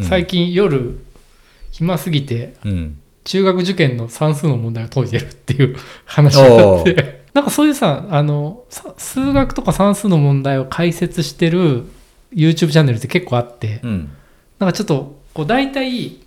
最近夜暇すぎて、うん、中学受験の算数の問題を解いてるっていう話になってなんかそういうさ、数学とか算数の問題を解説してる YouTube チャンネルって結構あって、うん、なんかちょっとこう大体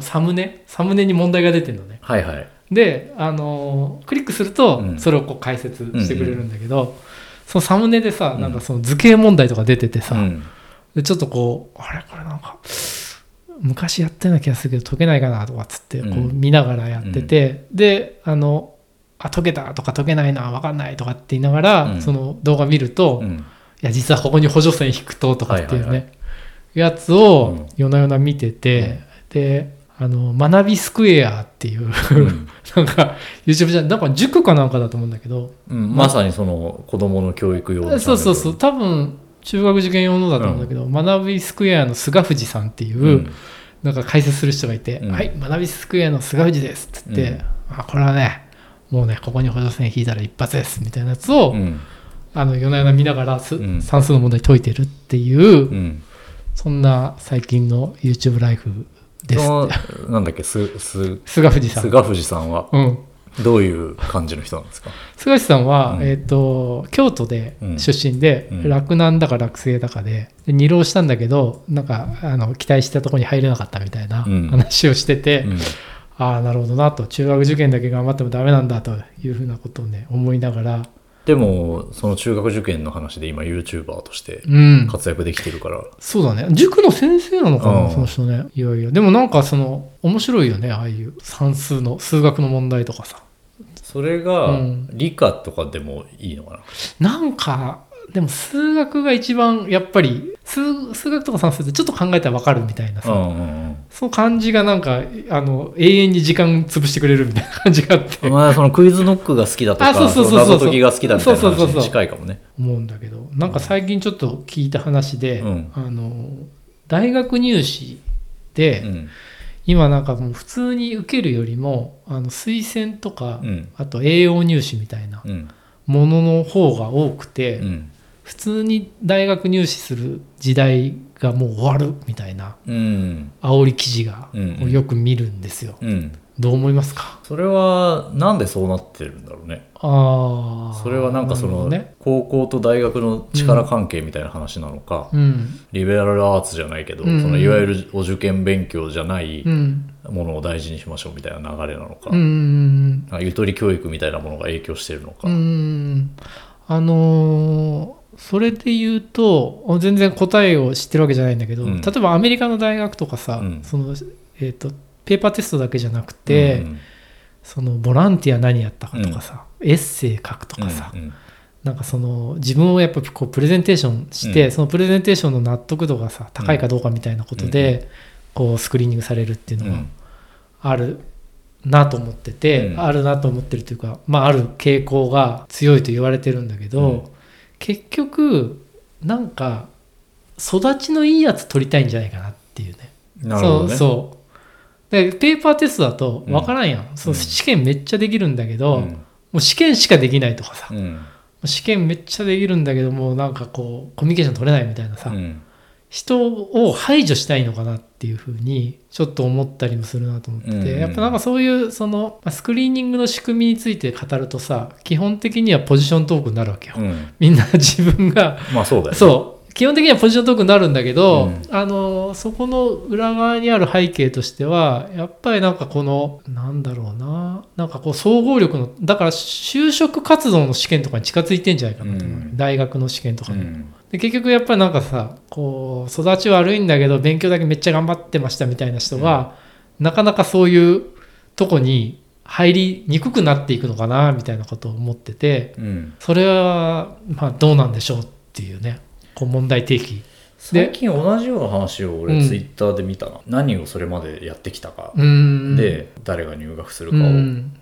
サムネに問題が出てるのね、はいはい、でクリックするとそれをこう解説してくれるんだけど、うんうん、そのサムネでさ、なんかその図形問題とか出ててさ、うん、でちょっとこうあれこれなんか昔やったような気がするけど解けないかなとかっつってこう見ながらやってて、うん、で解けたとか解けないな分かんないとかって言いながら、うん、その動画見ると、うん、いや実はここに補助線引くととかっていうね、はいはいはい、やつを夜な夜な見てて、うんうん、で学びスクエアっていう、うん、なんか YouTube じゃなんか塾かなんかだと思うんだけど、うん、まさにその子供の教育用のそうそうそう、多分中学受験用のだと思うんだけど、うん、学びスクエアの菅藤さんっていう、うん、なんか解説する人がいて、うん、はい学びスクエアの菅藤ですっつって、うん、あこれはねもうねここに補助線引いたら一発ですみたいなやつを、うん、夜な夜な見ながら、うん、算数の問題解いてるっていう、うん、そんな最近の YouTube ライフですってなんだっけ菅藤さんは、うん、どういう感じの人なんですか？菅藤さんは、うん京都で出身で、うん、洛南だか洛西だかで二浪したんだけどなんか期待したとこに入れなかったみたいな話をしてて、うんうん、ああなるほどなと中学受験だけ頑張ってもダメなんだというふうなことをね思いながら。でもその中学受験の話で今 YouTuber として活躍できてるから、うん、そうだね塾の先生なのかなその人ね。いやいやでもなんかその面白いよねああいう算数の数学の問題とかさ。それが理科とかでもいいのかな、うん、なんかでも数学が一番やっぱり数学とか算数ってちょっと考えたら分かるみたいなさ、うんうんうん、その感じがなんか永遠に時間潰してくれるみたいな感じがあって、まあ、そのクイズノックが好きだとか謎解きが好きだみたいな話に近いかもね思うんだけど、なんか最近ちょっと聞いた話で、うん、大学入試で、うん、今なんかもう普通に受けるよりも推薦とか、うん、あと栄養入試みたいなものの方が多くて、うん、普通に大学入試する時代がもう終わるみたいな煽り記事がよく見るんですよ、うんうん、どう思いますか？それはなんでそうなってるんだろうね。あそれはなんかその高校と大学の力関係みたいな話なのか、うんうん、リベラルアーツじゃないけど、うん、そのいわゆるお受験勉強じゃないものを大事にしましょうみたいな流れなのか、うん、なんかゆとり教育みたいなものが影響してるのか、うん、それで言うと全然答えを知ってるわけじゃないんだけど、うん、例えばアメリカの大学とかさ、うんペーパーテストだけじゃなくて、うんうん、そのボランティア何やったかとかさ、うん、エッセイ書くとかさ、うんうん、なんかその自分をやっぱこうプレゼンテーションして、うん、そのプレゼンテーションの納得度がさ高いかどうかみたいなことで、うんうん、こうスクリーニングされるっていうのがあるなと思ってて、うん、あるなと思ってるというか、まあ、ある傾向が強いと言われてるんだけど、うん、結局なんか育ちのいいやつ取りたいんじゃないかなっていうね。なるほどね。そうでペーパーテストだと分からんやん、うん、その試験めっちゃできるんだけど、うん、もう試験しかできないとかさ、うん、試験めっちゃできるんだけどもうなんかこうコミュニケーション取れないみたいなさ、うん、人を排除したいのかなっていうふうにちょっと思ったりもするなと思ってて、うんうん、やっぱなんかそういうそのスクリーニングの仕組みについて語るとさ基本的にはポジショントークになるわけよ、うん、みんな自分がまあそうだよね、そう基本的にはポジショントークになるんだけど、うん、そこの裏側にある背景としてはやっぱりなんかこのなんだろうな、なんかこう総合力のだから就職活動の試験とかに近づいてんじゃないかなと思う、うん、大学の試験とかに、うん、で結局やっぱりなんかさこう育ち悪いんだけど勉強だけめっちゃ頑張ってましたみたいな人が、うん、なかなかそういうとこに入りにくくなっていくのかなみたいなことを思ってて、うん、それはまあどうなんでしょうっていうねこう問題提起。最近同じような話を俺ツイッターで見たな、うん、何をそれまでやってきたかで誰が入学するかを選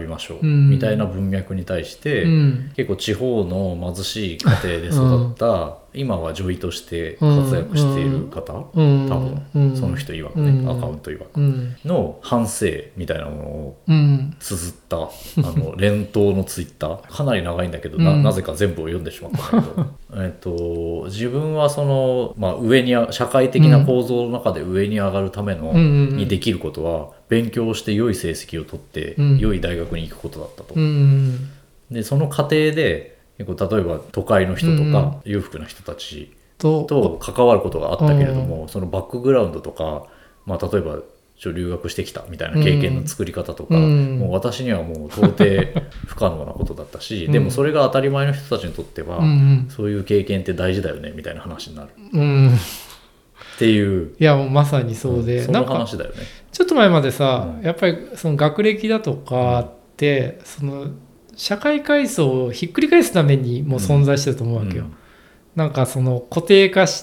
びましょう、うん、みたいな文脈に対して、うん、結構地方の貧しい家庭で育った、うん、今は女医として活躍している方、うん、多分、うん、その人曰くね、うん、アカウント曰く、うん、の反省みたいなものを綴った、うん、連投のツイッターかなり長いんだけど、うん、なぜか全部を読んでしまったんだけど、自分はその、まあ、上に社会的な構造の中で上に上がるための、うん、にできることは勉強して良い成績を取って、うん、良い大学に行くことだったと、うん、でその過程で結構例えば都会の人とか、うん、裕福な人たちと関わることがあったけれども、うん、そのバックグラウンドとか、まあ、例えば留学してきたみたいな経験の作り方とか、うん、もう私にはもう到底不可能なことだったし、うん、でもそれが当たり前の人たちにとっては、うん、そういう経験って大事だよねみたいな話になる、うん、っていう、いやもうまさにそうで、うん、その話だよね。ちょっと前までさ、うん、やっぱりその学歴だとかって、うん、その社会階層をひっくり返すためにもう存在してると思うわけよ、うん、なんかその固定化 し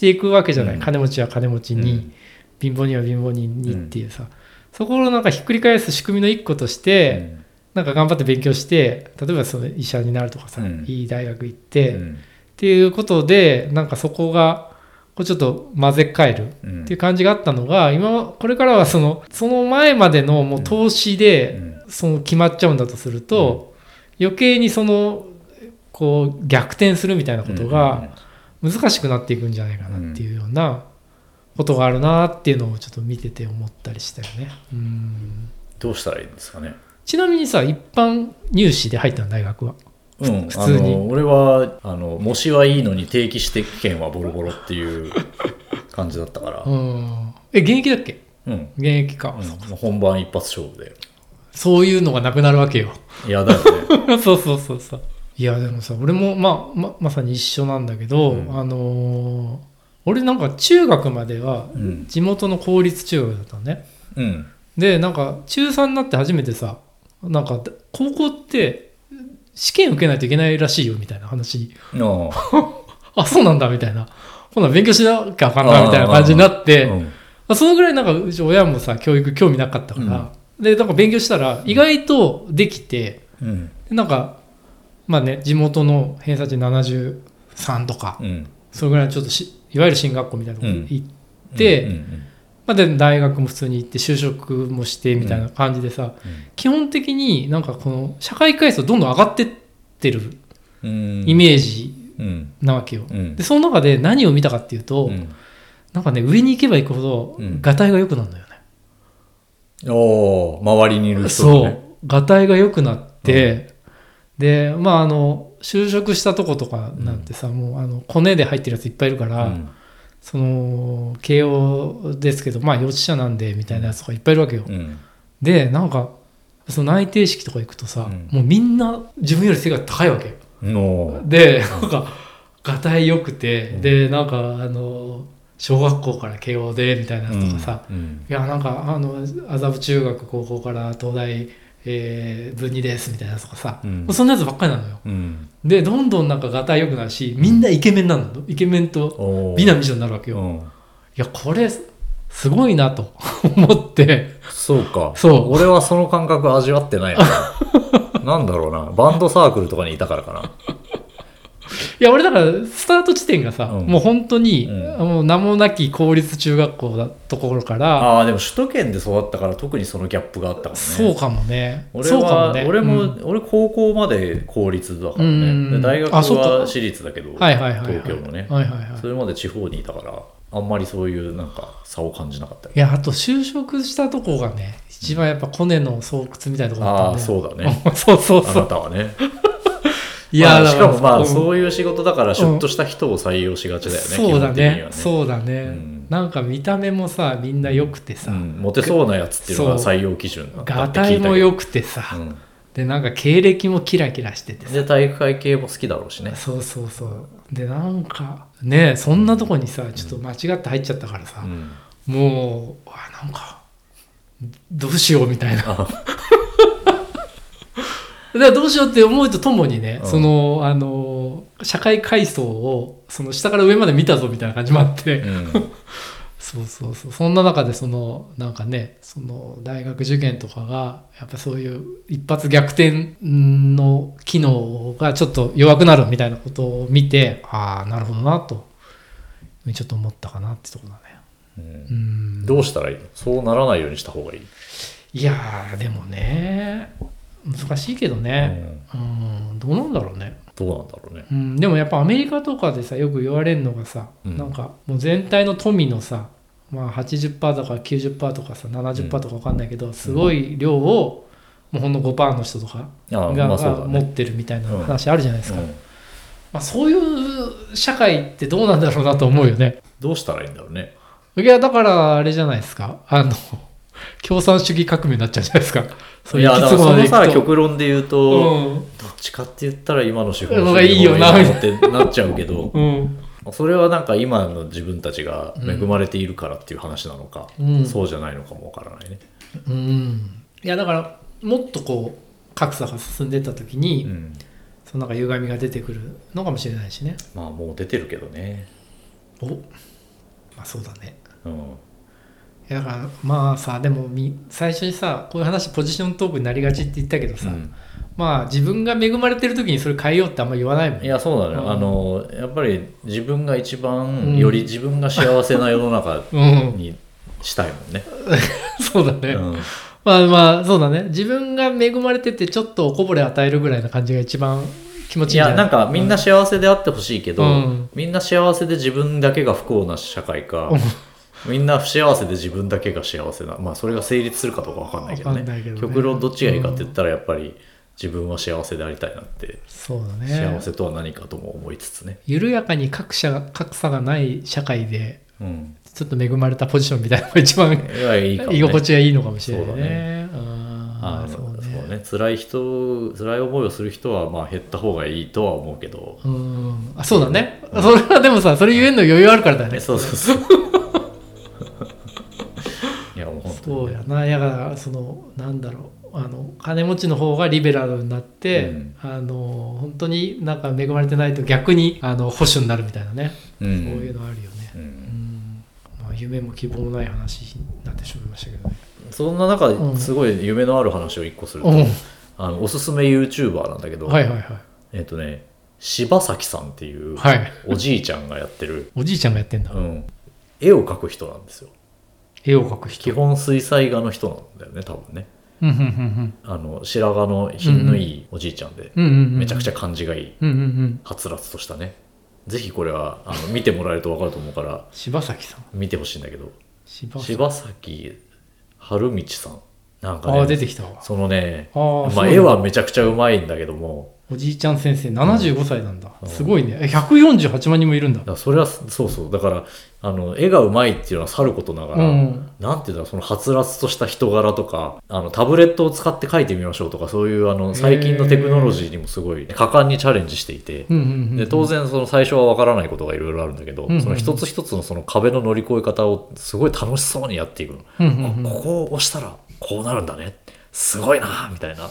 ていくわけじゃない、うん、金持ちは金持ちに、うん、貧乏には貧乏にっていうさ、うん、そこをなんかひっくり返す仕組みの一個として、うん、なんか頑張って勉強して例えばその医者になるとかさ、うん、いい大学行って、うん、っていうことでなんかそこがこうちょっと混ぜ替えるっていう感じがあったのが、うん、今これからはその前までのもう投資でその決まっちゃうんだとすると、うん、余計にそのこう逆転するみたいなことが難しくなっていくんじゃないかなっていうような、うんことがあるなっていうのをちょっと見てて思ったりしたよね。どうしたらいいんですかね。ちなみにさ、一般入試で入ったの大学は、うん、普通に俺は模試はいいのに定期試験はボロボロっていう感じだったからうん現役だっけ。うん現役か、うん、本番一発勝負でそういうのがなくなるわけよ。いやだよねそうそうそうそう。いやでもさ俺も、まあ、まさに一緒なんだけど、うん、俺なんか中学までは地元の公立中学だったのね、うん、でなんか中3になって初めてさなんか高校って試験受けないといけないらしいよみたいな話あそうなんだみたいな、今度は勉強しなきゃあかんなみたいな感じになって、うん、そのぐらいなんかうち親もさ教育興味なかったから、うん、でなんか勉強したら意外とできて、うん、でなんかまあね地元の偏差値73とか、うん、それぐらいのちょっといわゆる進学校みたいなとこ行って、うんうんうんうん、まあ、で大学も普通に行って就職もしてみたいな感じでさ、うんうん、基本的になんかこの社会階層どんどん上がってってるイメージなわけよ、うんうん、でその中で何を見たかっていうと、うん、なんかね上に行けば行くほどがたいが良くなるのよね、うん、お周りにいる人もねがたいが良くなって、うん、でまあ就職したとことかなんてさ、うん、もうコネで入ってるやついっぱいいるから、うん、その慶応ですけどまあ幼稚者なんでみたいなやつとかいっぱいいるわけよ、うん、でなんかその内定式とか行くとさ、うん、もうみんな自分より背が高いわけよ、うん、でなんかがたいよくて、うん、でなんか小学校から慶応でみたいなやつとかさ、うんうん、いやなんか麻布中学高校から東大文2ですみたいなとかさ、うん、そんなやつばっかりなのよ、うん、でどんどんなんかがたい良くなるしみんなイケメンなの、イケメンと美男美女になるわけよ、うん、いやこれすごいなと思って。そうかそう俺はその感覚味わってないななんだろうなバンドサークルとかにいたからかないや俺だからスタート地点がさ、うん、もう本当に、うん、もう名もなき公立中学校だところから。ああでも首都圏で育ったから特にそのギャップがあったからね。そうかもね。俺はそうかもね。俺も、うん、俺高校まで公立だからね、うん、で大学は私立だけど東京のね、はいはいはい、それまで地方にいたからあんまりそういうなんか差を感じなかった。いやあと就職したとこがね一番やっぱコネの巣窟みたいなとこだったんで、ああそうだねそうそうそうあなたはねいやまあ、しかもまあそういう仕事だからシュッとした人を採用しがちだよね、うん、そうだ ねそうだね、うん、なんか見た目もさみんな良くてさ、うん、モテそうなやつっていうのが採用基準だったって聞いたけど、がたいも良くてさ、うん、でなんか経歴もキラキラしててさで体育会系も好きだろうしね。そうそうそうでなんかねそんなとこにさちょっと間違って入っちゃったからさ、うん、もうあなんかどうしようみたいなだからどうしようって思うとともにね、うん、その社会階層をその下から上まで見たぞみたいな感じもあって、うん、そうそうそうそんな中でそのなんかねその大学受験とかがやっぱそういう一発逆転の機能がちょっと弱くなるみたいなことを見て、ああなるほどなとちょっと思ったかなってとこだね、うん、うんどうしたらいいの。そうならないようにした方がいい。いやーでもね難しいけどね、うん、どうなんだろうね、どうなんだろうね、うん、でもやっぱアメリカとかでさよく言われるのがさ、うん、なんかもう全体の富のさ、まあ、80% とか 90% とかさ 70% とか分かんないけど、うん、すごい量をもうほんの 5% の人とかが、まあそうだね、持ってるみたいな話あるじゃないですか、うんうん、まあ、そういう社会ってどうなんだろうなと思うよね。どうしたらいいんだろうね。いやだからあれじゃないですか、あの共産主義革命になっちゃうじゃないですか。いやだからそのさ極論で言うと、うん、どっちかって言ったら今の資本主義の方がいいよなってなっちゃうけど、うん、それはなんか今の自分たちが恵まれているからっていう話なのか、うん、そうじゃないのかもわからないね、うん、いやだからもっとこう格差が進んでった時に、うん、そのなんか歪みが出てくるのかもしれないしね。まあもう出てるけどね。お、まあそうだね、うん、だからまあさ、でも最初にさこういう話ポジショントークになりがちって言ったけどさ、うん、まあ自分が恵まれてる時にそれ変えようってあんま言わないもん。いやそうだね、うん、あのやっぱり自分が一番より自分が幸せな世の中にしたいもんね、うんうん、そうだね、うん、まあまあそうだね、自分が恵まれててちょっとおこぼれ与えるぐらいな感じが一番気持ちいいんじゃない？いやなんかみんな幸せであってほしいけど、うん、みんな幸せで自分だけが不幸な社会か、うんみんな不幸せで自分だけが幸せな、まあそれが成立するかどうか分かんないけど ね、極論どっちがいいかって言ったらやっぱり自分は幸せでありたいなって、うん、そうだね、幸せとは何かとも思いつつね、緩やかに格差がない社会で、うん、ちょっと恵まれたポジションみたいなのが一番居心地がいいのかもしれないね。辛い人、辛い思いをする人はまあ減った方がいいとは思うけど、うん、あそうだね、うん、それはでもさそれ言えるの余裕あるからだよね、うん、そうそうそうそうやな、やからそのなんだろう、あの金持ちの方がリベラルになって、うん、あの本当になんか恵まれてないと逆にあの保守になるみたいなね、うん、そういうのあるよね、うんうん、まあ、夢も希望もない話になってしまいましたけどね。そんな中ですごい夢のある話を1個すると、うん、あのおすすめ YouTuber なんだけど、はいはいはい、柴崎さんっていうおじいちゃんがやってる、はい、おじいちゃんがやってんだ、うん、絵を描く人なんですよ。絵を描く人、基本水彩画の人なんだよね多分ね、うんうんうんうん、あの白髪の品のいいおじいちゃんで、うんうん、めちゃくちゃ感じがいい、うんうんうん、はつらつとしたね。ぜひこれはあの見てもらえると分かると思うから柴崎さん見てほしいんだけど、柴崎春道さんなんかね、あ出てきたわそのね、あ、まあ、絵はめちゃくちゃうまいんだけども、おじいちゃん先生75歳なんだ、うん、すごいね、148万人もいるんだ。だからそれはそうそう、だからあの絵がうまいっていうのはさることながら、うん、なんていうんだろう、そのはつらつとした人柄とか、あのタブレットを使って描いてみましょうとか、そういうあの最近のテクノロジーにもすごい果敢にチャレンジしていて、で当然その最初はわからないことがいろいろあるんだけど、うんうん、その一つ一つのその壁の乗り越え方をすごい楽しそうにやっていくの、うんうんうん、ここを押したらこうなるんだね、すごいなみたいな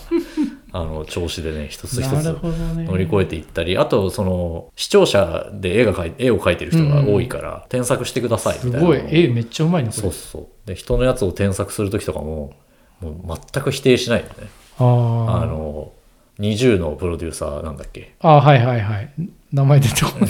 あの調子でね一つ一つ乗り越えていったり、ね、あとその視聴者で絵を描いてる人が多いから、うんうん、添削してくださいみたいな、すごい絵めっちゃうまいな、そうそうで人のやつを添削する時とかもう全く否定しないよね。あのNiziUのプロデューサーなんだっけ、あはいはいはい、名前出てこない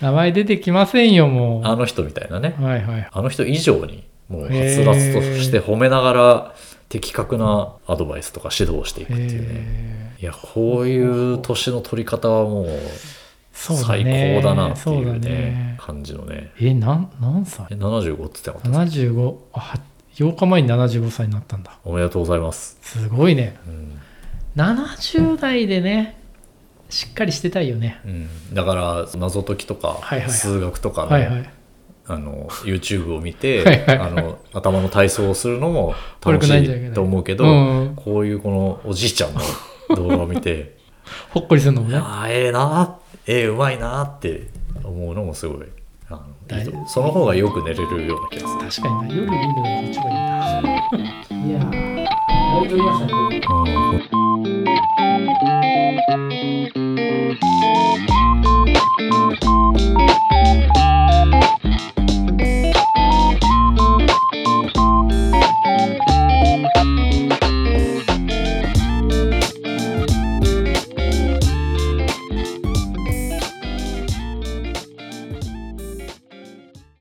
名前出てきませんよ、もうあの人みたいなね、はいはい、あの人以上にもうはつらつとして褒めながら的確なアドバイスとか指導をしていくっていうね、いやこういう年の取り方はもう最高だなっていうね感じのね。何歳？75って言ってなかった？75、あ8日前に75歳になったんだ。おめでとうございます。すごいね、うん、70代でねしっかりしてたいよね、うん、だから謎解きとか、はいはいはい、数学とかの、はいはいあの YouTube を見てはいはい、はい、あの頭の体操をするのも楽しいと思うけど、うん、こういうこのおじいちゃんの動画を見てほっこりするのもね、ああなうまいなって思うのもすごい、あのその方がよく寝れるような気がする。確かに夜見るのが一番いいな。いやーだいぶいましたね。